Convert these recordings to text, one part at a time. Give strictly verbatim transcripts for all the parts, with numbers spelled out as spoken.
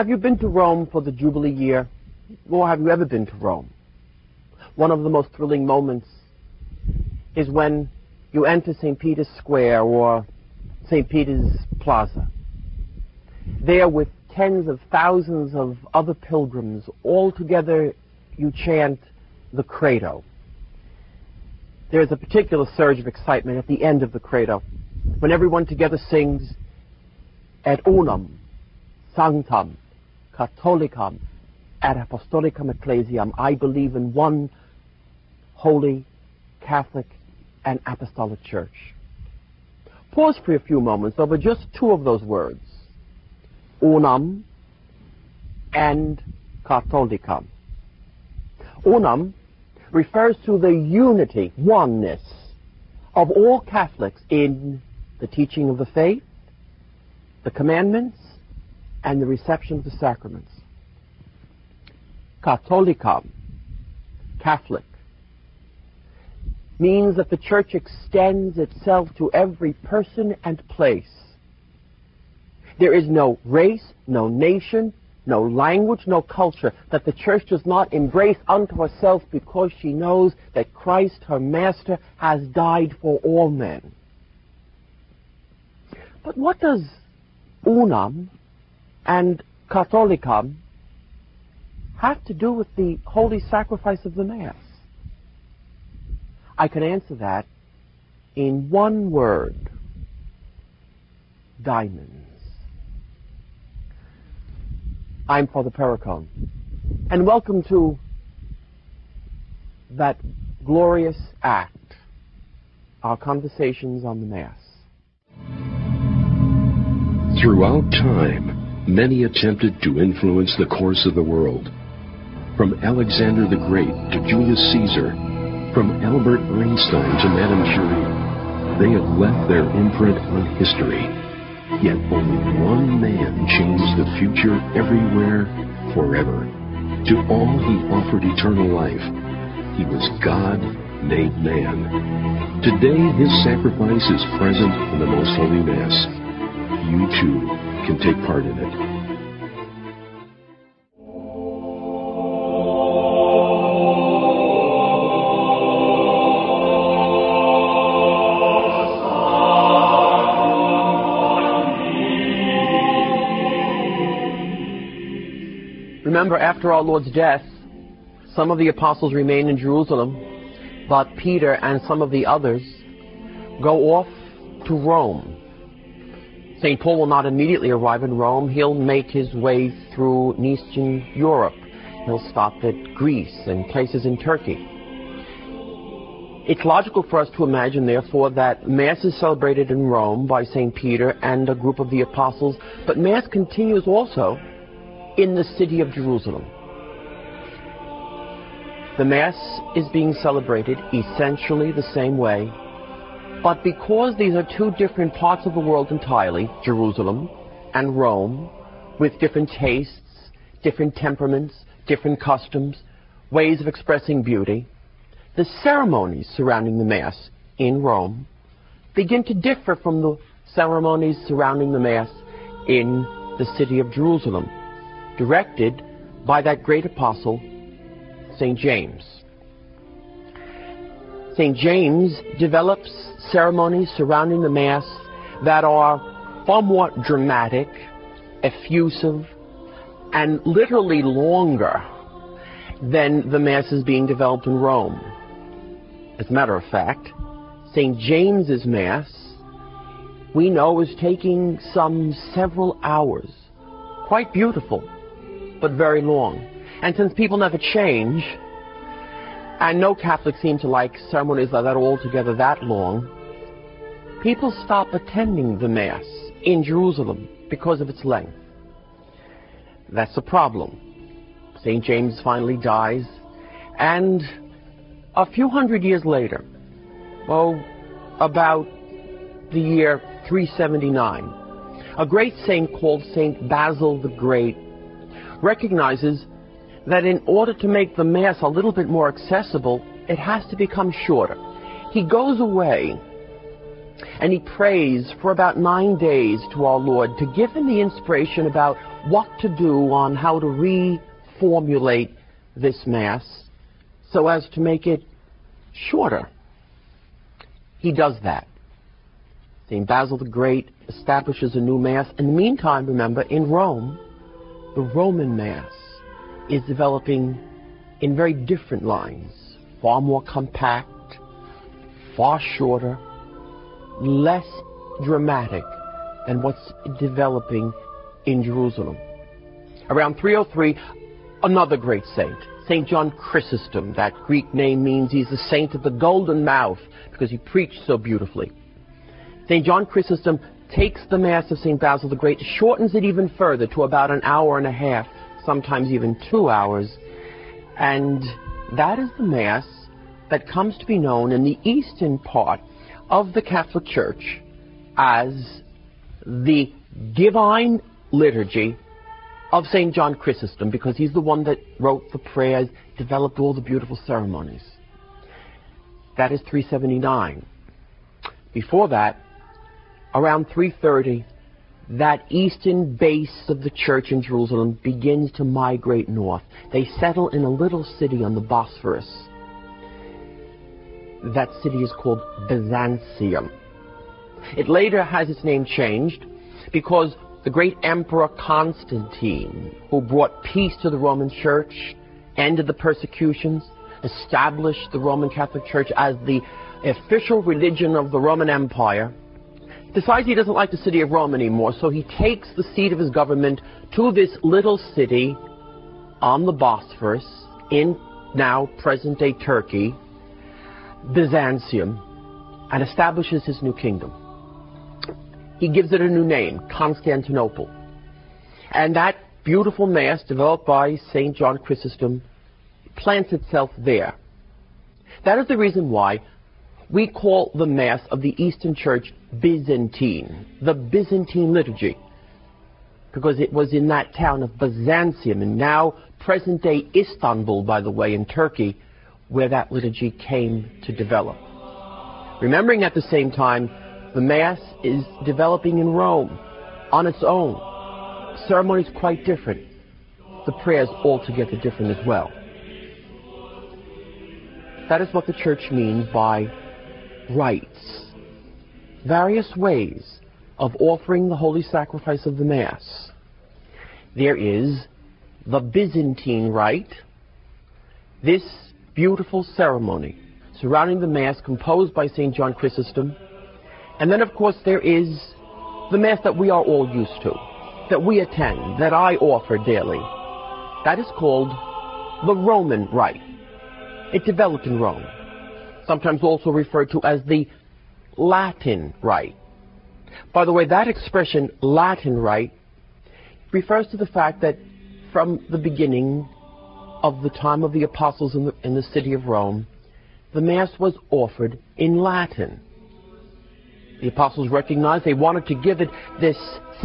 Have you been to Rome for the Jubilee year? Or have you ever been to Rome? One of the most thrilling moments is when you enter Saint Peter's Square or Saint Peter's Plaza. There with tens of thousands of other pilgrims, all together you chant the Credo. There is a particular surge of excitement at the end of the Credo, when everyone together sings, Ad unam, sanctam, catholicam, ad apostolicam ecclesiam. I believe in one holy, Catholic, and apostolic church. Pause for a few moments over just two of those words, unam and catholicam. Unam refers to the unity, oneness, of all Catholics in the teaching of the faith, the commandments, and the reception of the sacraments. Catholicam, Catholic, means that the Church extends itself to every person and place. There is no race, no nation, no language, no culture that the Church does not embrace unto herself, because she knows that Christ, her Master, has died for all men. But what does unam and catholicam have to do with the holy sacrifice of the Mass? I can answer that in one word: diamonds. I'm Father Perricone, and welcome to that glorious act, our conversations on the Mass. Throughout time, many attempted to influence the course of the world. From Alexander the Great to Julius Caesar, from Albert Einstein to Madame Curie, they have left their imprint on history. Yet only one man changed the future everywhere, forever. To all he offered eternal life. He was God made man. Today his sacrifice is present in the Most Holy Mass. You too can take part in it. Remember, after our Lord's death, some of the apostles remain in Jerusalem, but Peter and some of the others go off to Rome. Saint Paul will not immediately arrive in Rome. He'll make his way through Eastern Europe. He'll stop at Greece and places in Turkey. It's logical for us to imagine, therefore, that Mass is celebrated in Rome by Saint Peter and a group of the apostles, but Mass continues also in the city of Jerusalem. The Mass is being celebrated essentially the same way, but because these are two different parts of the world entirely, Jerusalem and Rome, with different tastes, different temperaments, different customs, ways of expressing beauty, the ceremonies surrounding the Mass in Rome begin to differ from the ceremonies surrounding the Mass in the city of Jerusalem, directed by that great apostle, Saint James. Saint James develops ceremonies surrounding the Mass that are somewhat dramatic, effusive, and literally longer than the Mass is being developed in Rome. As a matter of fact, Saint James's Mass, we know, is taking some several hours. Quite beautiful, but very long. And since people never change, and no Catholic seems to like ceremonies like that altogether that long, people stop attending the Mass in Jerusalem because of its length. That's a problem. Saint James finally dies, and a few hundred years later, well, about the year three seventy-nine, a great saint called Saint Basil the Great recognizes that in order to make the Mass a little bit more accessible, it has to become shorter. He goes away and he prays for about nine days to our Lord to give him the inspiration about what to do on how to reformulate this Mass so as to make it shorter. He does that. Saint Basil the Great establishes a new Mass. In the meantime, remember, in Rome, the Roman Mass is developing in very different lines, far more compact, far shorter, less dramatic than what's developing in Jerusalem. Around three oh three, another great saint, Saint John Chrysostom. That Greek name means he's the saint of the golden mouth because he preached so beautifully. Saint John Chrysostom takes the Mass of Saint Basil the Great, shortens it even further to about an hour and a half, sometimes even two hours, and that is the Mass that comes to be known in the eastern part of the Catholic Church as the Divine Liturgy of Saint John Chrysostom, because he's the one that wrote the prayers, developed all the beautiful ceremonies. That is three seventy-nine. Before that, around three thirty, that eastern base of the church in Jerusalem begins to migrate north. They settle in a little city on the Bosphorus. That city is called Byzantium. It later has its name changed because the great Emperor Constantine, who brought peace to the Roman Church, ended the persecutions, established the Roman Catholic Church as the official religion of the Roman Empire, decides he doesn't like the city of Rome anymore, so he takes the seat of his government to this little city on the Bosphorus in now present-day Turkey, Byzantium, and establishes his new kingdom. He gives it a new name, Constantinople. And that beautiful Mass developed by Saint John Chrysostom plants itself there. That is the reason why we call the Mass of the Eastern Church Byzantine, the Byzantine liturgy, because it was in that town of Byzantium, and now present-day Istanbul, by the way, in Turkey, where that liturgy came to develop. Remembering at the same time, the Mass is developing in Rome on its own. The ceremony is quite different. The prayers altogether different as well. That is what the Church means by rites. Various ways of offering the Holy Sacrifice of the Mass. There is the Byzantine rite, this beautiful ceremony surrounding the Mass composed by Saint John Chrysostom. And then, of course, there is the Mass that we are all used to, that we attend, that I offer daily. That is called the Roman Rite. It developed in Rome, sometimes also referred to as the Latin Rite. By the way, that expression, Latin Rite, refers to the fact that from the beginning of the time of the Apostles in the, in the city of Rome, the Mass was offered in Latin. The Apostles recognized they wanted to give it this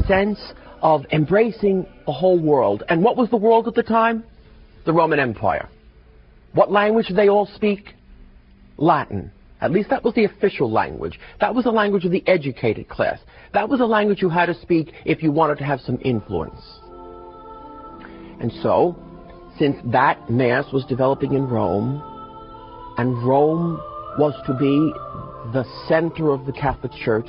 sense of embracing the whole world. And what was the world at the time? The Roman Empire. What language did they all speak? Latin. At least that was the official language. That was the language of the educated class. That was the language you had to speak if you wanted to have some influence. And so, since that Mass was developing in Rome, and Rome was to be the center of the Catholic Church,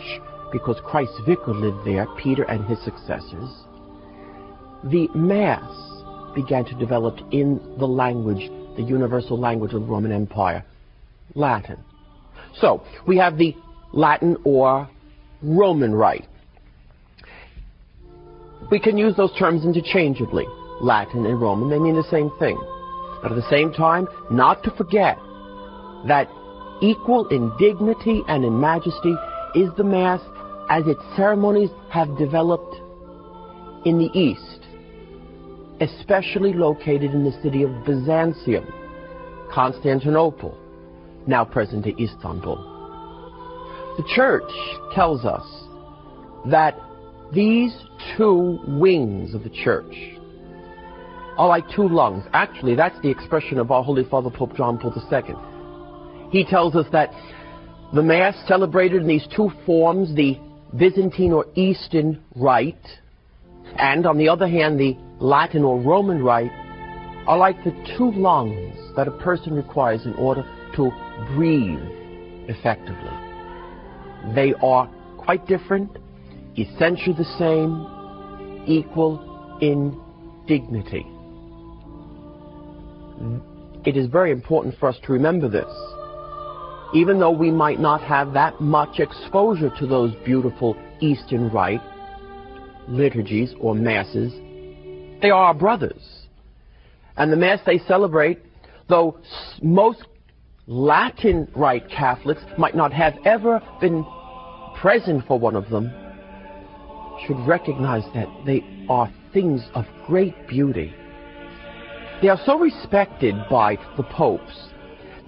because Christ's vicar lived there, Peter and his successors, the Mass began to develop in the language, the universal language of the Roman Empire, Latin. So, we have the Latin or Roman Rite. We can use those terms interchangeably. Latin and Roman, they mean the same thing. But at the same time, not to forget that equal in dignity and in majesty is the Mass as its ceremonies have developed in the East, especially located in the city of Byzantium, Constantinople, now present-day Istanbul. The Church tells us that these two wings of the Church are like two lungs. Actually, that's the expression of our Holy Father, Pope John Paul the Second. He tells us that the Mass celebrated in these two forms, the Byzantine or Eastern Rite, And on the other hand, the Latin or Roman rite are like the two lungs that a person requires in order to breathe effectively. They are quite different, essentially the same, equal in dignity. It is very important for us to remember this. Even though we might not have that much exposure to those beautiful Eastern rite liturgies or masses, they are our brothers. And the mass they celebrate, though most Latin rite Catholics might not have ever been present for one of them, should recognize that they are things of great beauty. They are so respected by the popes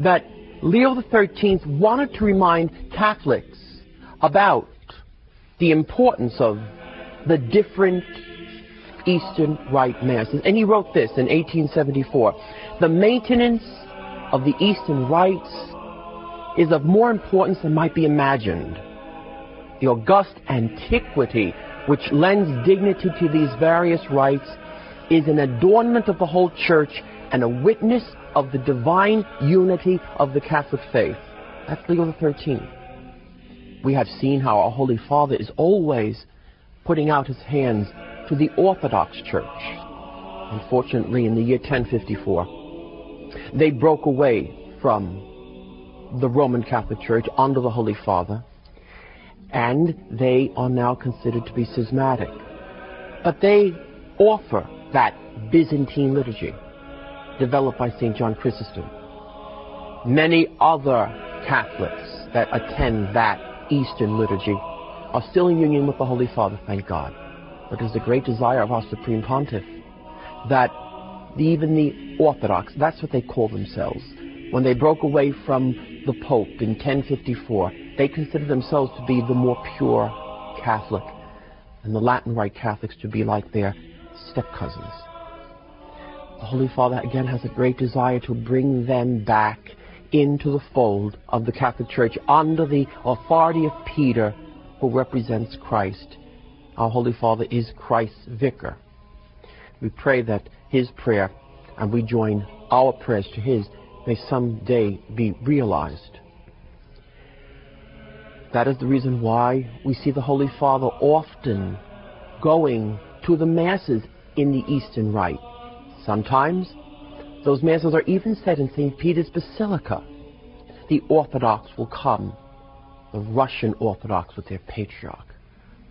that Leo the thirteenth wanted to remind Catholics about the importance of the different Eastern Rite masses. And he wrote this in eighteen seventy-four, "The maintenance of the Eastern rites is of more importance than might be imagined. The august antiquity which lends dignity to these various rites is an adornment of the whole Church and a witness of the divine unity of the Catholic faith." That's Leo the thirteenth. We have seen how our Holy Father is always putting out his hands to the Orthodox Church. Unfortunately, in the year ten fifty-four, they broke away from the Roman Catholic Church under the Holy Father, and they are now considered to be schismatic. But they offer that Byzantine liturgy developed by Saint John Chrysostom. Many other Catholics that attend that Eastern liturgy are still in union with the Holy Father, thank God. But it is the great desire of our Supreme Pontiff that even the Orthodox, that's what they call themselves, when they broke away from the Pope in ten fifty-four, they considered themselves to be the more pure Catholic, and the Latin Rite Catholics to be like their step-cousins. The Holy Father again has a great desire to bring them back into the fold of the Catholic Church under the authority of Peter, who represents Christ. Our Holy Father is Christ's vicar. We pray that his prayer, and we join our prayers to his, may someday be realized. That is the reason why we see the Holy Father often going to the masses in the Eastern Rite. Sometimes those masses are even said in Saint Peter's Basilica. The Orthodox will come, the Russian Orthodox with their patriarch,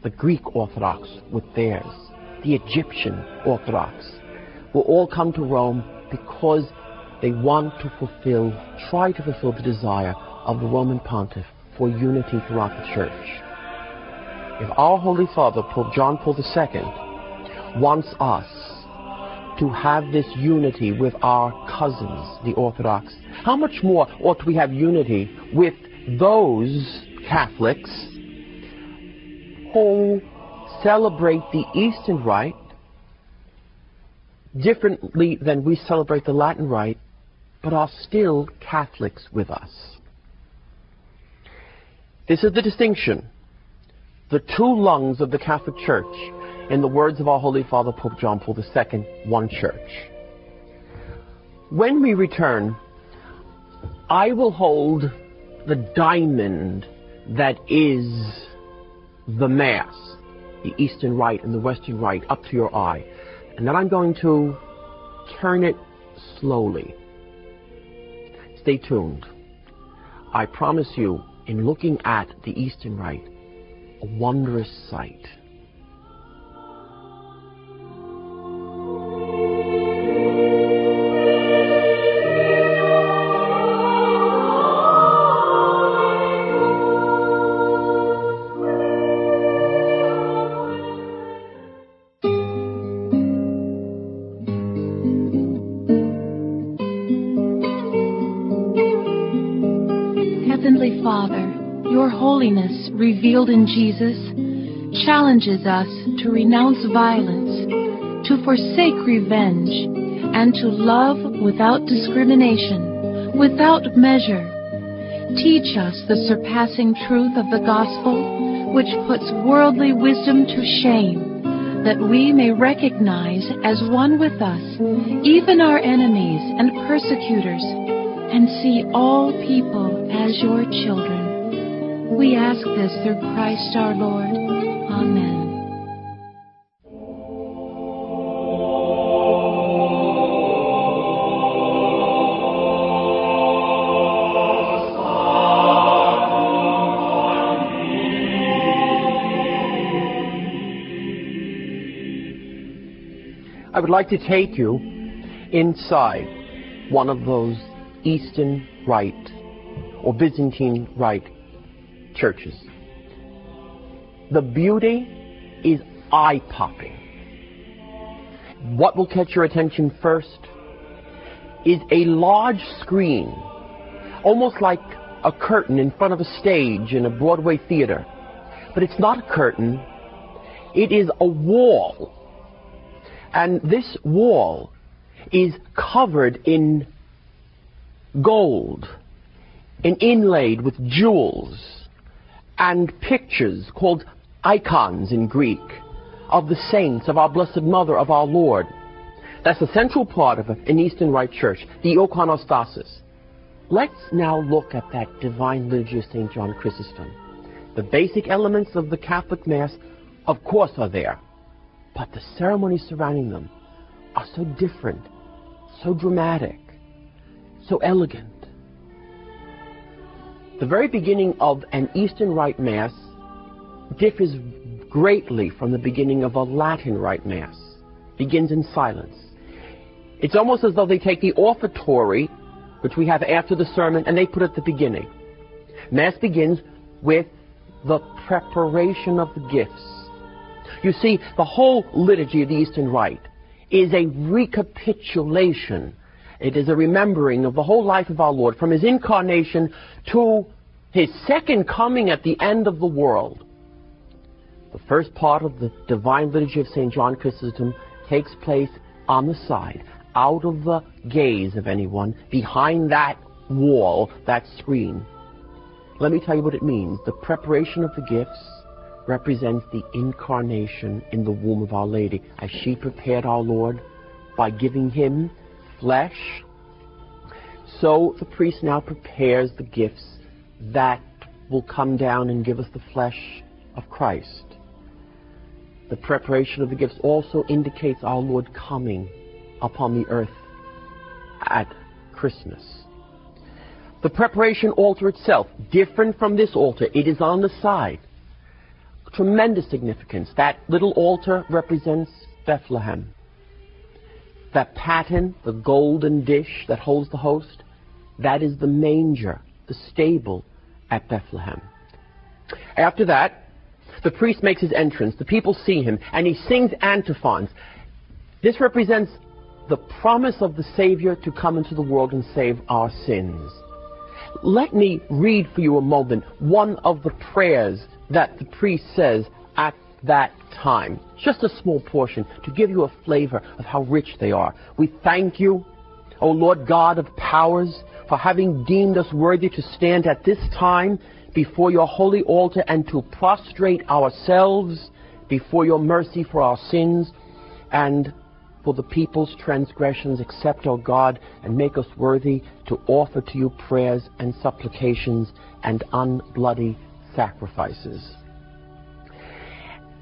the Greek Orthodox with theirs, the Egyptian Orthodox will all come to Rome because they want to fulfill, try to fulfill the desire of the Roman Pontiff for unity throughout the Church. If our Holy Father, Pope John Paul the Second, wants us to have this unity with our cousins, the Orthodox, how much more ought we have unity with those Catholics who celebrate the Eastern Rite differently than we celebrate the Latin Rite, but are still Catholics with us? This is the distinction, the two lungs of the Catholic Church, in the words of our Holy Father, Pope John Paul the Second, one Church. When we return, I will hold the diamond that is the Mass, the Eastern Rite and the Western Rite, up to your eye. And then I'm going to turn it slowly. Stay tuned. I promise you, in looking at the Eastern Rite, a wondrous sight. Revealed in Jesus, challenges us to renounce violence, to forsake revenge, and to love without discrimination, without measure. Teach us the surpassing truth of the gospel, which puts worldly wisdom to shame, that we may recognize as one with us, even our enemies and persecutors, and see all people as your children. We ask this through Christ our Lord. Amen. I would like to take you inside one of those Eastern Rite or Byzantine Rite churches. The beauty is eye-popping. What will catch your attention first is a large screen, almost like a curtain in front of a stage in a Broadway theater. But it's not a curtain, it is a wall. And this wall is covered in gold and inlaid with jewels and pictures called icons in Greek of the saints, of our Blessed Mother, of our Lord. That's the central part of an Eastern Rite church, the iconostasis. Let's now look at that divine liturgy of Saint John Chrysostom. The basic elements of the Catholic Mass, of course, are there. But the ceremonies surrounding them are so different, so dramatic, so elegant. The very beginning of an Eastern Rite Mass differs greatly from the beginning of a Latin Rite Mass. It begins in silence. It's almost as though they take the offertory, which we have after the sermon, and they put it at the beginning. Mass begins with the preparation of the gifts. You see, the whole liturgy of the Eastern Rite is a recapitulation. It is a remembering of the whole life of our Lord, from his incarnation to his second coming at the end of the world. The first part of the divine liturgy of Saint John Chrysostom takes place on the side, out of the gaze of anyone, behind that wall, that screen. Let me tell you what it means. The preparation of the gifts represents the incarnation in the womb of Our Lady, as she prepared our Lord by giving him flesh. So the priest now prepares the gifts that will come down and give us the flesh of Christ. The preparation of the gifts also indicates our Lord coming upon the earth at Christmas. The preparation altar itself, different from this altar, it is on the side. Tremendous significance. That little altar represents Bethlehem. That paten, the golden dish that holds the host, that is the manger, the stable at Bethlehem. After that, the priest makes his entrance. The people see him, and he sings antiphons. This represents the promise of the Savior to come into the world and save our sins. Let me read for you a moment one of the prayers that the priest says at that time. Just a small portion to give you a flavor of how rich they are. We thank you, O Lord God of powers, for having deemed us worthy to stand at this time before your holy altar and to prostrate ourselves before your mercy for our sins and for the people's transgressions. Accept, O God, and make us worthy to offer to you prayers and supplications and unbloody sacrifices.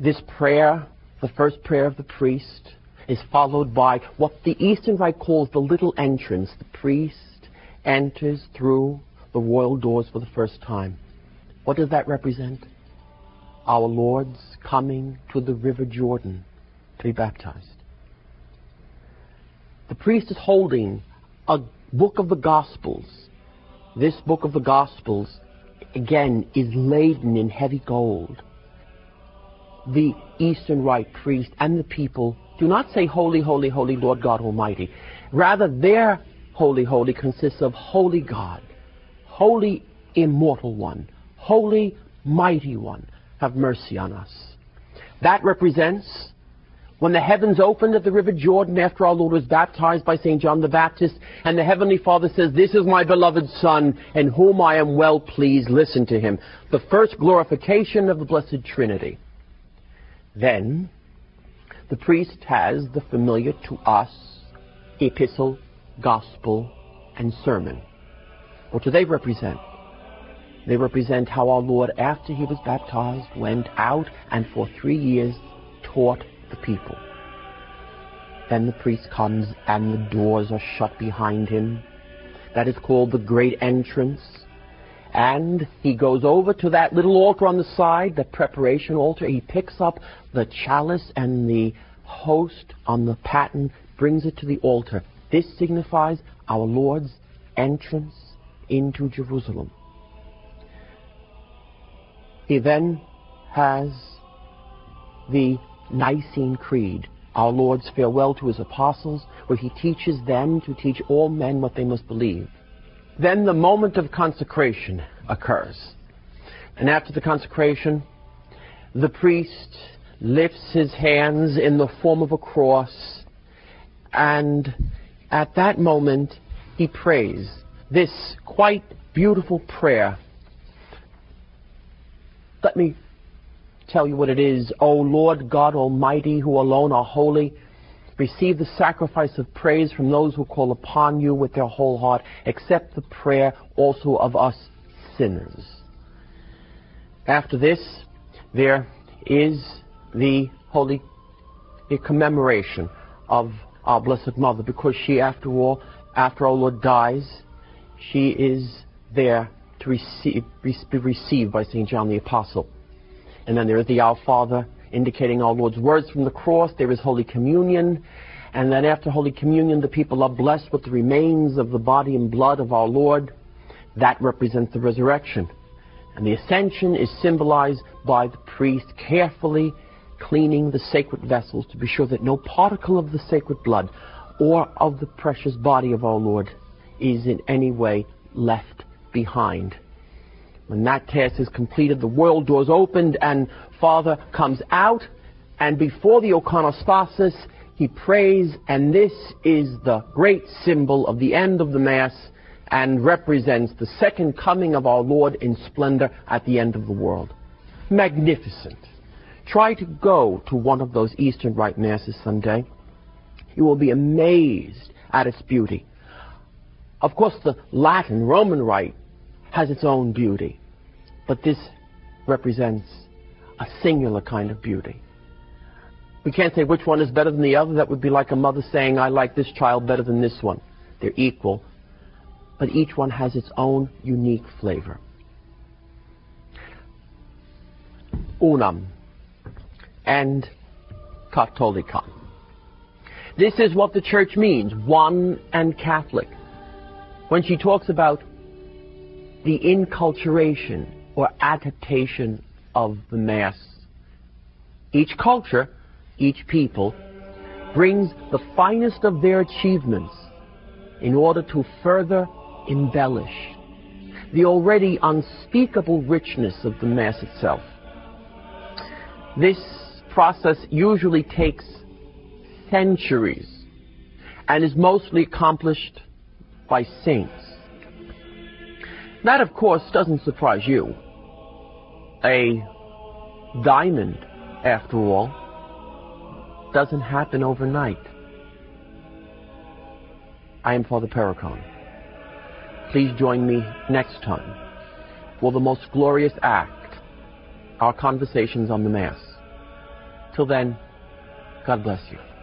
This prayer, the first prayer of the priest, is followed by what the Eastern Rite calls the little entrance. The priest enters through the royal doors for the first time. What does that represent? Our Lord's coming to the River Jordan to be baptized. The priest is holding a book of the Gospels. This book of the Gospels again is laden in heavy gold. The Eastern Rite priest and the people do not say holy, holy, holy Lord God Almighty. Rather, their holy, holy consists of holy God, holy immortal one, holy mighty one, have mercy on us. That represents when the heavens opened at the River Jordan after our Lord was baptized by Saint John the Baptist, and the Heavenly Father says, "This is my beloved Son, in whom I am well pleased. Listen to him." The first glorification of the Blessed Trinity. Then, the priest has the familiar to us epistle, gospel, and sermon. What do they represent? They represent how our Lord, after he was baptized, went out and for three years taught the people. Then the priest comes and the doors are shut behind him. That is called the great entrance. And he goes over to that little altar on the side, the preparation altar. He picks up the chalice and the host on the paten, brings it to the altar. This signifies our Lord's entrance into Jerusalem. He then has the Nicene Creed, our Lord's farewell to his apostles, where he teaches them to teach all men what they must believe. Then the moment of consecration occurs. And after the consecration, the priest lifts his hands in the form of a cross, and at that moment he prays this quite beautiful prayer. Let me tell you what it is. O Lord God Almighty, who alone are holy, receive the sacrifice of praise from those who call upon you with their whole heart. Accept the prayer also of us sinners. After this, there is the holy the commemoration of our Blessed Mother, because she, after all, after our Lord dies, she is there to receive, be received by Saint John the Apostle. And then there is the Our Father, indicating our Lord's words from the cross. There is Holy Communion. And then after Holy Communion, the people are blessed with the remains of the body and blood of our Lord. That represents the resurrection. And the ascension is symbolized by the priest carefully cleaning the sacred vessels to be sure that no particle of the sacred blood or of the precious body of our Lord is in any way left behind. When that task is completed, the world doors opened and Father comes out, and before the iconostasis he prays, and this is the great symbol of the end of the Mass and represents the second coming of our Lord in splendor at the end of the world. Magnificent. Try to go to one of those Eastern Rite Masses someday. You will be amazed at its beauty. Of course, the Latin Roman Rite has its own beauty, but this represents a singular kind of beauty. We can't say which one is better than the other. That would be like a mother saying, I like this child better than this one. They're equal, but each one has its own unique flavor. Unam and Catholicam. This is what the Church means, one and Catholic. When she talks about the inculturation or adaptation of the Mass, each culture, each people, brings the finest of their achievements in order to further embellish the already unspeakable richness of the Mass itself. This process usually takes centuries and is mostly accomplished by saints. That, of course, doesn't surprise you. A diamond, after all, doesn't happen overnight. I am Father Perricone. Please join me next time for the most glorious act, our conversations on the Mass. Till then, God bless you.